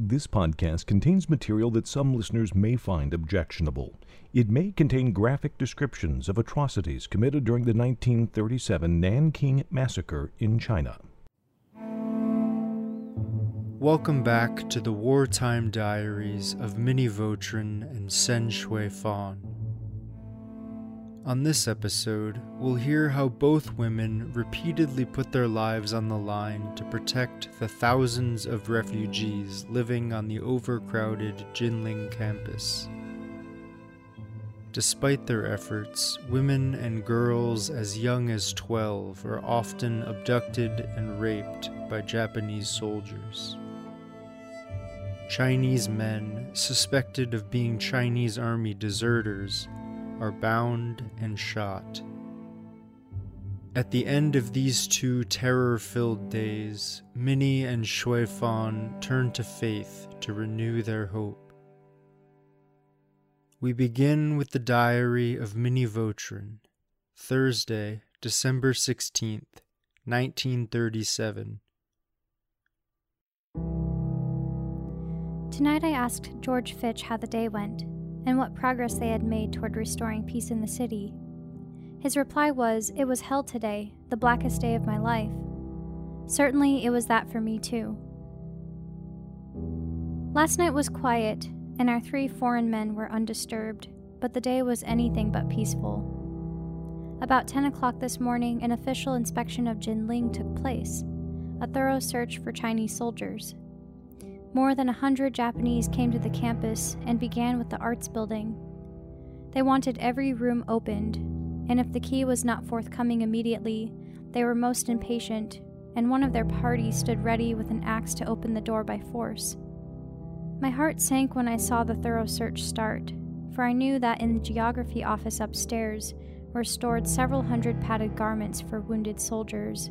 This podcast contains material that some listeners may find objectionable. It may contain graphic descriptions of atrocities committed during the 1937 Nanking Massacre in China. Welcome back to the wartime diaries of Minnie Vautrin and Tsen Shui-fang. On this episode, we'll hear how both women repeatedly put their lives on the line to protect the thousands of refugees living on the overcrowded Ginling campus. Despite their efforts, women and girls as young as 12 are often abducted and raped by Japanese soldiers. Chinese men, suspected of being Chinese army deserters, are bound and shot. At the end of these two terror-filled days, Minnie and Shui-fang turn to faith to renew their hope. We begin with the diary of Minnie Vautrin, Thursday, December 16th, 1937. Tonight I asked George Fitch how the day went, and what progress they had made toward restoring peace in the city. His reply was, "It was hell today, the blackest day of my life." Certainly, it was that for me too. Last night was quiet, and our three foreign men were undisturbed, but the day was anything but peaceful. About 10 o'clock this morning, an official inspection of Ginling took place, a thorough search for Chinese soldiers. More than 100 Japanese came to the campus and began with the arts building. They wanted every room opened, and if the key was not forthcoming immediately, they were most impatient, and one of their party stood ready with an axe to open the door by force. My heart sank when I saw the thorough search start, for I knew that in the geography office upstairs were stored several hundred padded garments for wounded soldiers,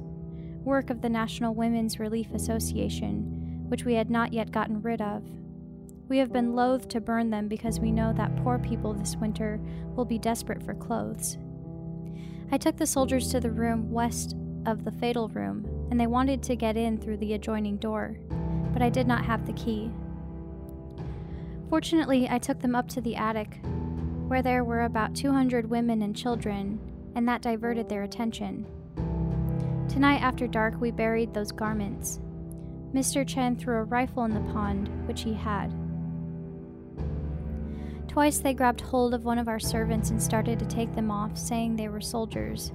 work of the National Women's Relief Association, which we had not yet gotten rid of. We have been loath to burn them because we know that poor people this winter will be desperate for clothes. I took the soldiers to the room west of the fatal room, and they wanted to get in through the adjoining door, but I did not have the key. Fortunately, I took them up to the attic, where there were about 200 women and children, and that diverted their attention. Tonight after dark, we buried those garments. Mr. Chen threw a rifle in the pond, which he had. Twice they grabbed hold of one of our servants and started to take them off, saying they were soldiers.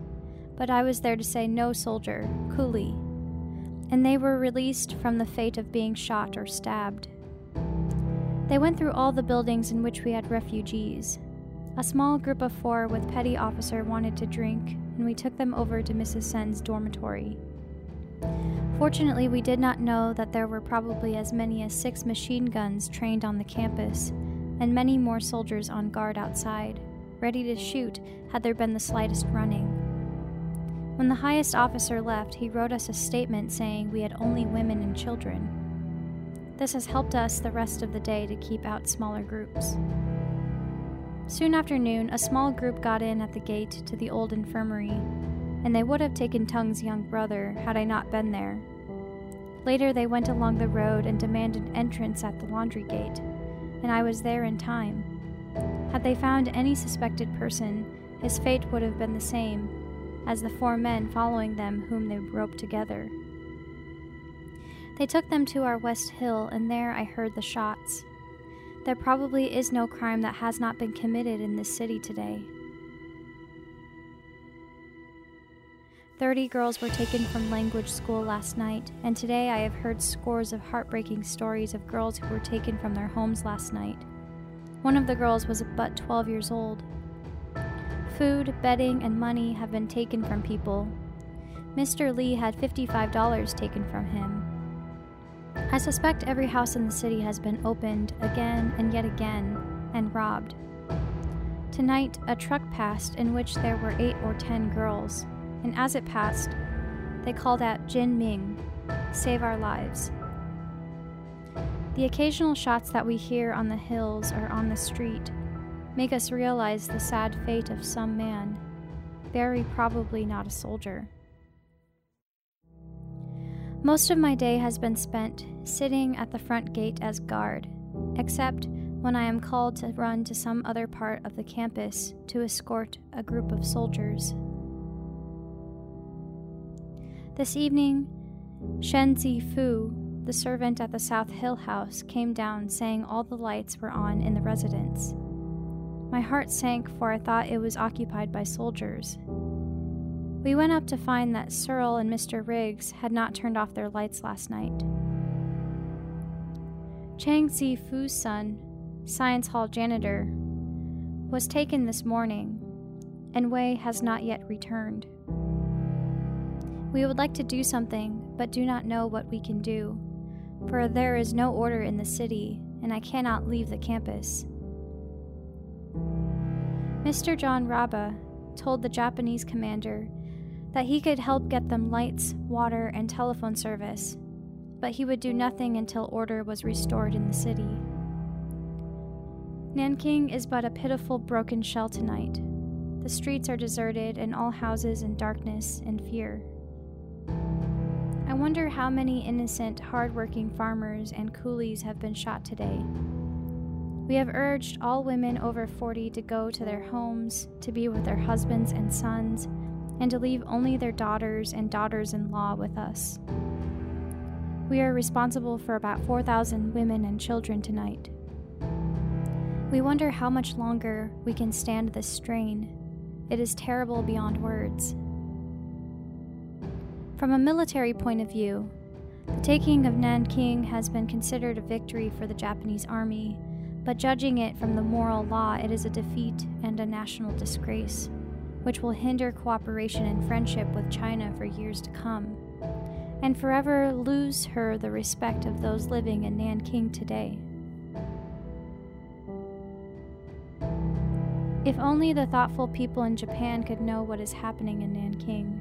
But I was there to say no soldier, coolie. And they were released from the fate of being shot or stabbed. They went through all the buildings in which we had refugees. A small group of four with petty officer wanted to drink, and we took them over to Mrs. Sen's dormitory. Fortunately, we did not know that there were probably as many as 6 machine guns trained on the campus, and many more soldiers on guard outside, ready to shoot had there been the slightest running. When the highest officer left, he wrote us a statement saying we had only women and children. This has helped us the rest of the day to keep out smaller groups. Soon after noon, a small group got in at the gate to the old infirmary, and they would have taken Tung's young brother had I not been there. Later they went along the road and demanded entrance at the laundry gate, and I was there in time. Had they found any suspected person, his fate would have been the same as the four men following them whom they roped together. They took them to our West Hill, and there I heard the shots. There probably is no crime that has not been committed in this city today. 30 girls were taken from language school last night, and today I have heard scores of heartbreaking stories of girls who were taken from their homes last night. One of the girls was but 12 years old. Food, bedding, and money have been taken from people. Mr. Lee had $55 taken from him. I suspect every house in the city has been opened again and yet again and robbed. Tonight, a truck passed in which there were 8 or 10 girls. And as it passed, they called out, "Jin Ming, save our lives." The occasional shots that we hear on the hills or on the street make us realize the sad fate of some man, very probably not a soldier. Most of my day has been spent sitting at the front gate as guard, except when I am called to run to some other part of the campus to escort a group of soldiers. This evening, Shen Zifu, the servant at the South Hill house, came down saying all the lights were on in the residence. My heart sank, for I thought it was occupied by soldiers. We went up to find that Searle and Mr. Riggs had not turned off their lights last night. Chang Si-fu's son, science hall janitor, was taken this morning, and Wei has not yet returned. We would like to do something, but do not know what we can do, for there is no order in the city, and I cannot leave the campus. Mr. John Rabe told the Japanese commander that he could help get them lights, water, and telephone service, but he would do nothing until order was restored in the city. Nanking is but a pitiful broken shell tonight. The streets are deserted and all houses in darkness and fear. I wonder how many innocent, hard-working farmers and coolies have been shot today. We have urged all women over 40 to go to their homes, to be with their husbands and sons, and to leave only their daughters and daughters-in-law with us. We are responsible for about 4,000 women and children tonight. We wonder how much longer we can stand this strain. It is terrible beyond words. From a military point of view, the taking of Nanking has been considered a victory for the Japanese army, but judging it from the moral law, it is a defeat and a national disgrace, which will hinder cooperation and friendship with China for years to come, and forever lose her the respect of those living in Nanking today. If only the thoughtful people in Japan could know what is happening in Nanking.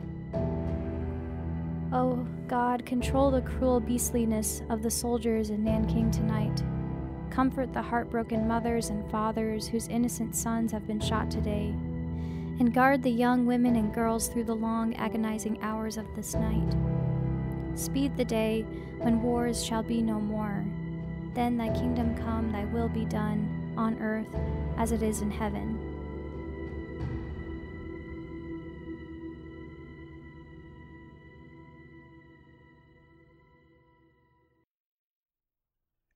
Oh, God, control the cruel beastliness of the soldiers in Nanking tonight. Comfort the heartbroken mothers and fathers whose innocent sons have been shot today, and guard the young women and girls through the long, agonizing hours of this night. Speed the day when wars shall be no more. Then thy kingdom come, thy will be done, on earth as it is in heaven.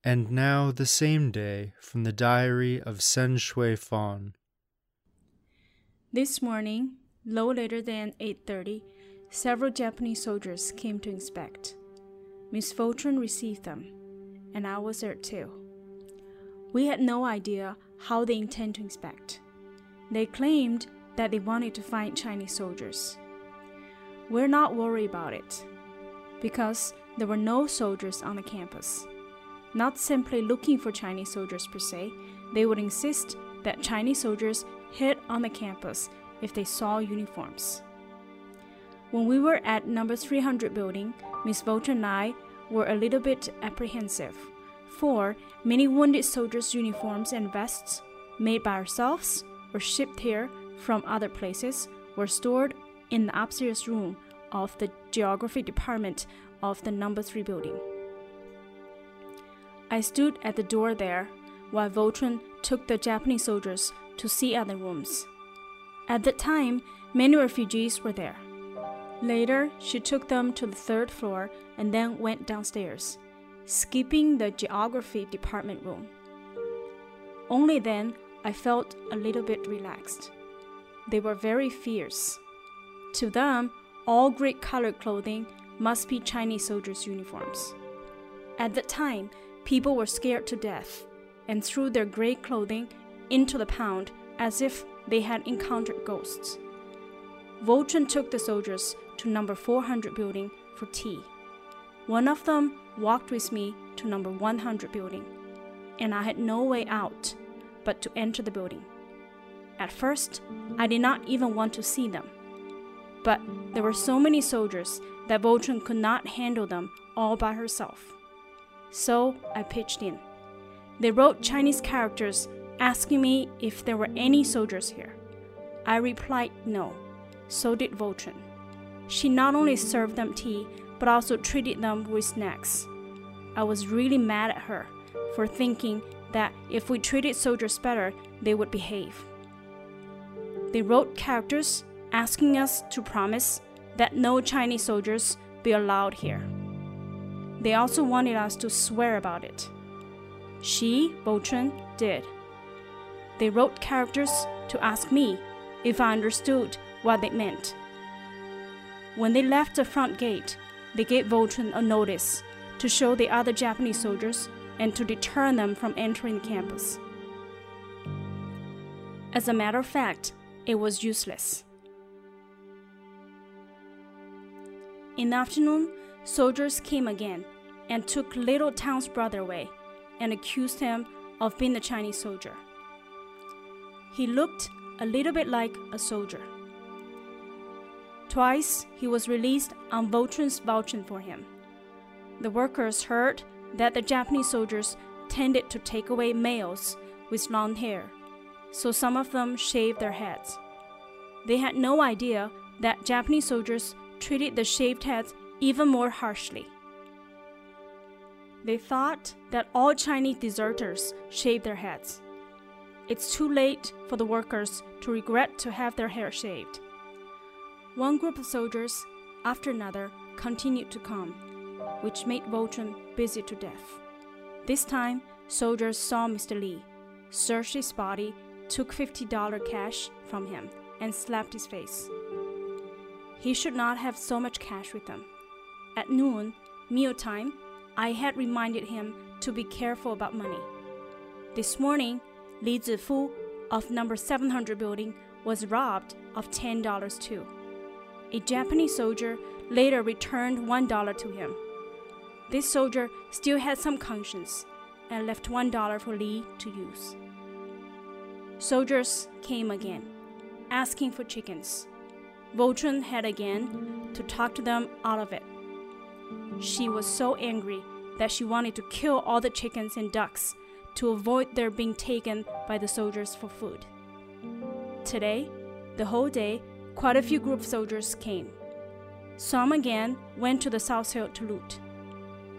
And now the same day, from the diary of Tsen Shui-fang. This morning, no later than 8:30, several Japanese soldiers came to inspect. Miss Vautrin received them, and I was there too. We had no idea how they intend to inspect. They claimed that they wanted to find Chinese soldiers. We're not worried about it, because there were no soldiers on the campus. Not simply looking for Chinese soldiers per se, they would insist that Chinese soldiers hid on the campus if they saw uniforms. When we were at number 300 building, Miss Volter and I were a little bit apprehensive, for many wounded soldiers' uniforms and vests made by ourselves or shipped here from other places were stored in the upstairs room of the geography department of the number 3 building. I stood at the door there while Vautrin took the Japanese soldiers to see other rooms. At that time, many refugees were there. Later, she took them to the 3rd floor and then went downstairs, skipping the geography department room. Only then, I felt a little bit relaxed. They were very fierce. To them, all great colored clothing must be Chinese soldiers' uniforms. At that time, people were scared to death and threw their grey clothing into the pond as if they had encountered ghosts. Vautrin took the soldiers to number 400 building for tea. One of them walked with me to number 100 building, and I had no way out but to enter the building. At first, I did not even want to see them, but there were so many soldiers that Vautrin could not handle them all by herself. So I pitched in. They wrote Chinese characters asking me if there were any soldiers here. I replied no. So did Vautrin. She not only served them tea, but also treated them with snacks. I was really mad at her for thinking that if we treated soldiers better, they would behave. They wrote characters asking us to promise that no Chinese soldiers be allowed here. They also wanted us to swear about it. She, Vautrin, did. They wrote characters to ask me if I understood what they meant. When they left the front gate, they gave Vautrin a notice to show the other Japanese soldiers and to deter them from entering the campus. As a matter of fact, it was useless. In the afternoon, soldiers came again and took little Town's brother away and accused him of being a Chinese soldier. He looked a little bit like a soldier. Twice he was released on Vautrin's vouching for him. The workers heard that the Japanese soldiers tended to take away males with long hair, so some of them shaved their heads. They had no idea that Japanese soldiers treated the shaved heads even more harshly. They thought that all Chinese deserters shaved their heads. It's too late for the workers to regret to have their hair shaved. One group of soldiers after another continued to come, which made Vautrin busy to death. This time, soldiers saw Mr. Li, searched his body, took $50 cash from him, and slapped his face. He should not have so much cash with them. At noon, mealtime, I had reminded him to be careful about money. This morning, Li Zifu of number 700 building was robbed of $10 too. A Japanese soldier later returned $1 to him. This soldier still had some conscience and left $1 for Li to use. Soldiers came again, asking for chickens. Vautrin had again to talk to them out of it. She was so angry that she wanted to kill all the chickens and ducks to avoid their being taken by the soldiers for food. Today, the whole day, quite a few group soldiers came. Some again went to the South Hill to loot.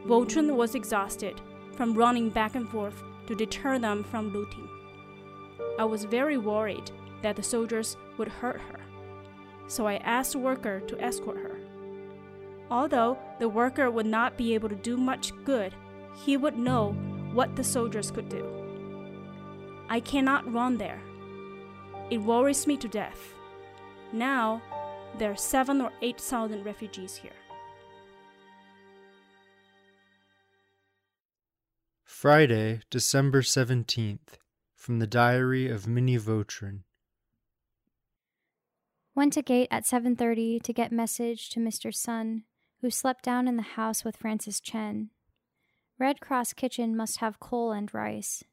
Vautrin was exhausted from running back and forth to deter them from looting. I was very worried that the soldiers would hurt her, so I asked a worker to escort her. Although the worker would not be able to do much good, he would know what the soldiers could do. I cannot run there. It worries me to death. Now, there are 7,000 or 8,000 refugees here. Friday, December 17th, from the diary of Minnie Vautrin. Went to gate at 7:30 to get message to Mr. Sun, who slept down in the house with Francis Chen. Red Cross kitchen must have coal and rice.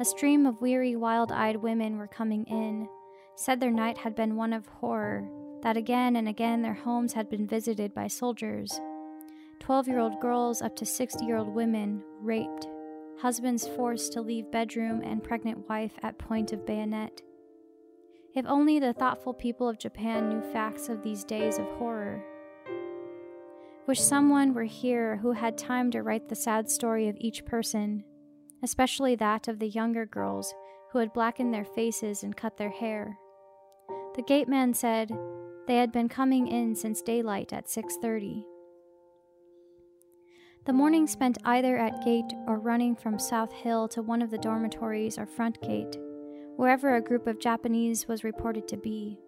A stream of weary, wild-eyed women were coming in, said their night had been one of horror, that again and again their homes had been visited by soldiers. 12-year-old girls up to 60-year-old women raped, husbands forced to leave bedroom and pregnant wife at point of bayonet. If only the thoughtful people of Japan knew facts of these days of horror. Wish someone were here who had time to write the sad story of each person, especially that of the younger girls who had blackened their faces and cut their hair. The gateman said they had been coming in since daylight at 6:30. The morning spent either at gate or running from South Hill to one of the dormitories or front gate, wherever a group of Japanese was reported to be.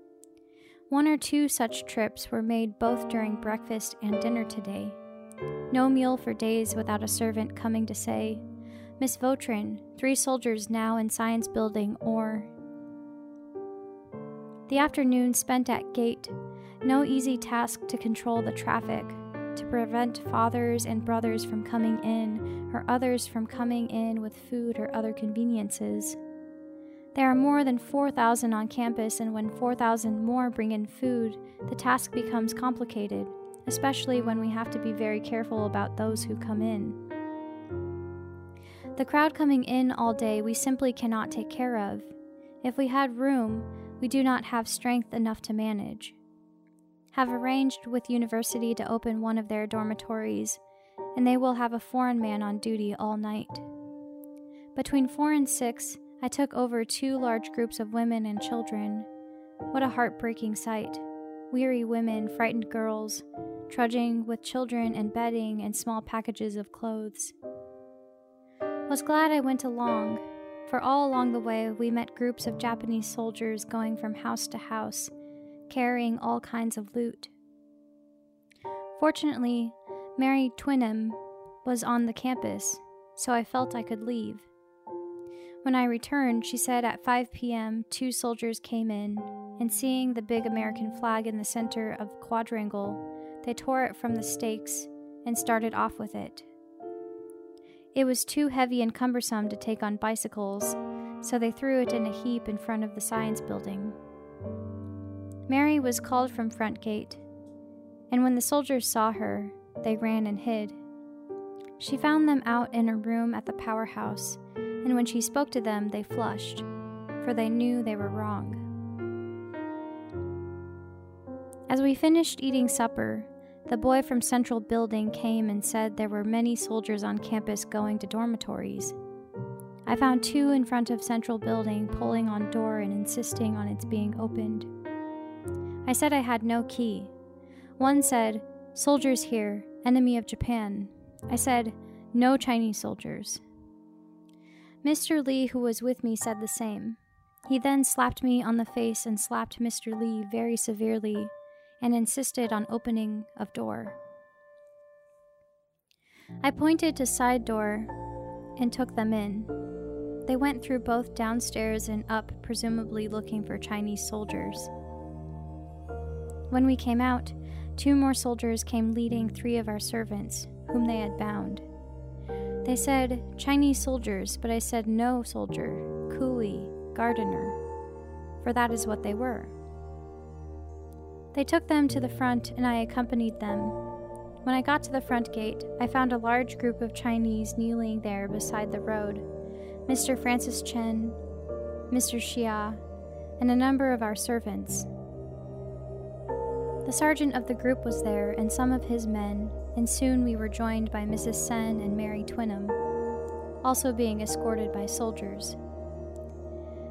One or two such trips were made both during breakfast and dinner today. No meal for days without a servant coming to say, "Miss Vautrin, 3 soldiers now in science building," or... The afternoon spent at gate, no easy task to control the traffic, to prevent fathers and brothers from coming in, or others from coming in with food or other conveniences. There are more than 4,000 on campus, and when 4,000 more bring in food, the task becomes complicated, especially when we have to be very careful about those who come in. The crowd coming in all day we simply cannot take care of. If we had room, we do not have strength enough to manage. have arranged with university to open one of their dormitories, and they will have a foreign man on duty all night. Between 4 and 6, I took over 2 large groups of women and children. What a heartbreaking sight. Weary women, frightened girls, trudging with children and bedding and small packages of clothes. I was glad I went along, for all along the way we met groups of Japanese soldiers going from house to house, carrying all kinds of loot. Fortunately, Mary Twinem was on the campus, so I felt I could leave. When I returned, she said at 5 p.m. 2 soldiers came in, and seeing the big American flag in the center of the quadrangle, they tore it from the stakes and started off with it. It was too heavy and cumbersome to take on bicycles, so they threw it in a heap in front of the science building. Mary was called from front gate, and when the soldiers saw her, they ran and hid. She found them out in a room at the powerhouse, and when she spoke to them, they flushed, for they knew they were wrong. As we finished eating supper, the boy from Central Building came and said there were many soldiers on campus going to dormitories. I found 2 in front of Central Building pulling on door and insisting on its being opened. I said I had no key. One said, "Soldiers here, enemy of Japan." I said, "No Chinese soldiers." Mr. Lee, who was with me, said the same. He then slapped me on the face and slapped Mr. Lee very severely, and insisted on opening of door. I pointed to side door and took them in. They went through both downstairs and up, presumably looking for Chinese soldiers. When we came out, 2 more soldiers came leading 3 of our servants, whom they had bound. They said, "Chinese soldiers," but I said, "No soldier, coolie, gardener," for that is what they were. They took them to the front, and I accompanied them. When I got to the front gate, I found a large group of Chinese kneeling there beside the road, Mr. Francis Chen, Mr. Xia, and a number of our servants. The sergeant of the group was there, and some of his men, and soon we were joined by Mrs. Sen and Mary Twinem, also being escorted by soldiers.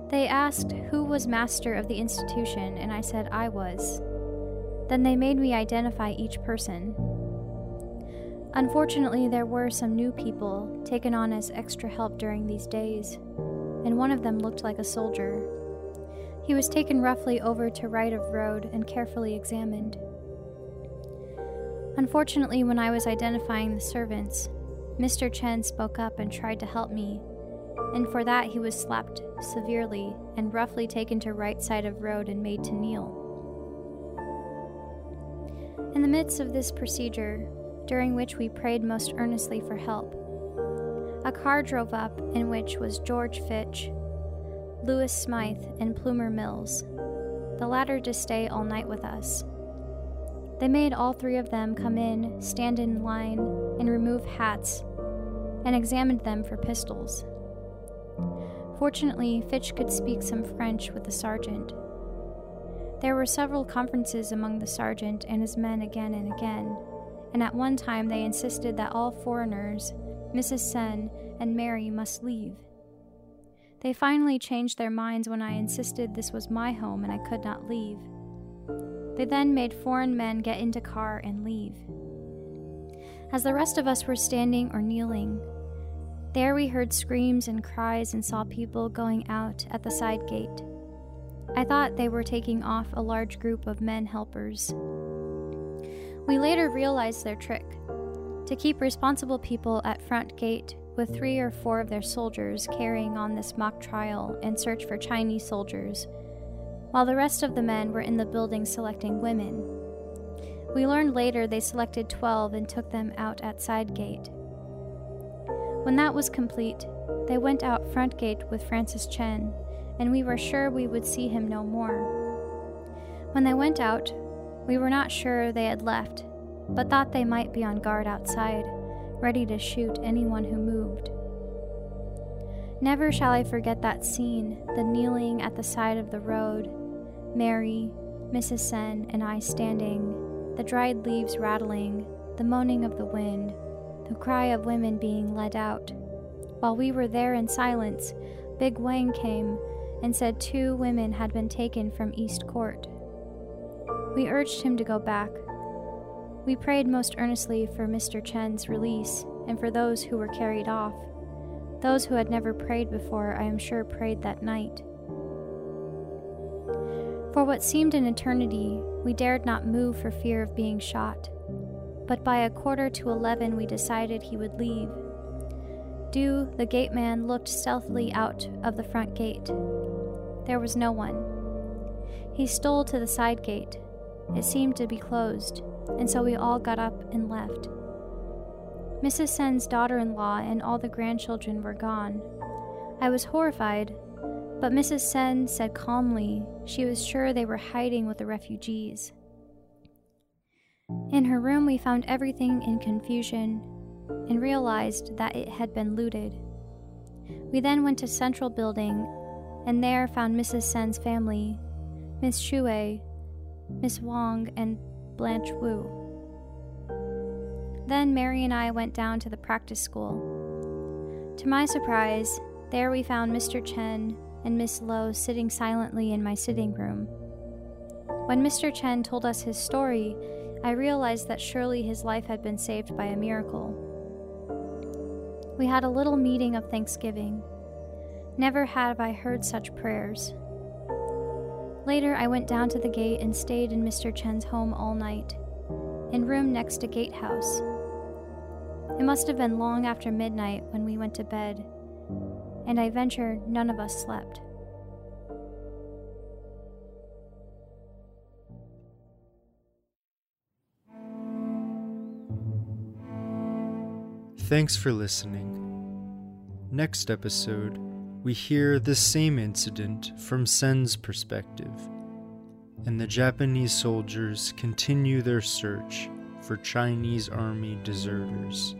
They asked who was master of the institution, and I said I was. Then they made me identify each person. Unfortunately, there were some new people taken on as extra help during these days, and one of them looked like a soldier. He was taken roughly over to right of road and carefully examined. Unfortunately, when I was identifying the servants, Mr. Chen spoke up and tried to help me, and for that he was slapped severely and roughly taken to right side of road and made to kneel. In the midst of this procedure, during which we prayed most earnestly for help, a car drove up in which was George Fitch, Lewis Smythe, and Plumer Mills, the latter to stay all night with us. They made all 3 of them come in, stand in line, and remove hats, and examined them for pistols. Fortunately, Fitch could speak some French with the sergeant. There were several conferences among the sergeant and his men again and again, and at one time they insisted that all foreigners, Mrs. Sen and Mary, must leave. They finally changed their minds when I insisted this was my home and I could not leave. They then made foreign men get into car and leave. As the rest of us were standing or kneeling, there we heard screams and cries and saw people going out at the side gate. I thought they were taking off a large group of men helpers. We later realized their trick, to keep responsible people at front gate with 3 or 4 of their soldiers carrying on this mock trial and search for Chinese soldiers, while the rest of the men were in the building selecting women. We learned later they selected 12 and took them out at side gate. When that was complete, they went out front gate with Francis Chen, and we were sure we would see him no more. When they went out, we were not sure they had left, but thought they might be on guard outside, ready to shoot anyone who moved. Never shall I forget that scene, the kneeling at the side of the road, Mary, Mrs. Sen, and I standing, the dried leaves rattling, the moaning of the wind, the cry of women being led out. While we were there in silence, Big Wang came and said 2 women had been taken from East Court. We urged him to go back. We prayed most earnestly for Mr. Chen's release and for those who were carried off. Those who had never prayed before, I am sure, prayed that night. For what seemed an eternity, we dared not move for fear of being shot. But by 11:15 we decided he would leave. Du, the gateman, looked stealthily out of the front gate. There was no one. He stole to the side gate. It seemed to be closed, and so we all got up and left. Mrs. Sen's daughter-in-law and all the grandchildren were gone. I was horrified, but Mrs. Sen said calmly she was sure they were hiding with the refugees. In her room we found everything in confusion and realized that it had been looted. We then went to Central Building and there found Mrs. Sen's family, Miss Shuei, Miss Wong, and Blanche Wu. Then Mary and I went down to the practice school. To my surprise, there we found Mr. Chen and Miss Lo sitting silently in my sitting room. When Mr. Chen told us his story, I realized that surely his life had been saved by a miracle. We had a little meeting of thanksgiving. Never have I heard such prayers. Later, I went down to the gate and stayed in Mr. Chen's home all night, in room next to gatehouse. It must have been long after midnight when we went to bed, and I venture none of us slept. Thanks for listening. Next episode, we hear the same incident from Sen's perspective, and the Japanese soldiers continue their search for Chinese army deserters.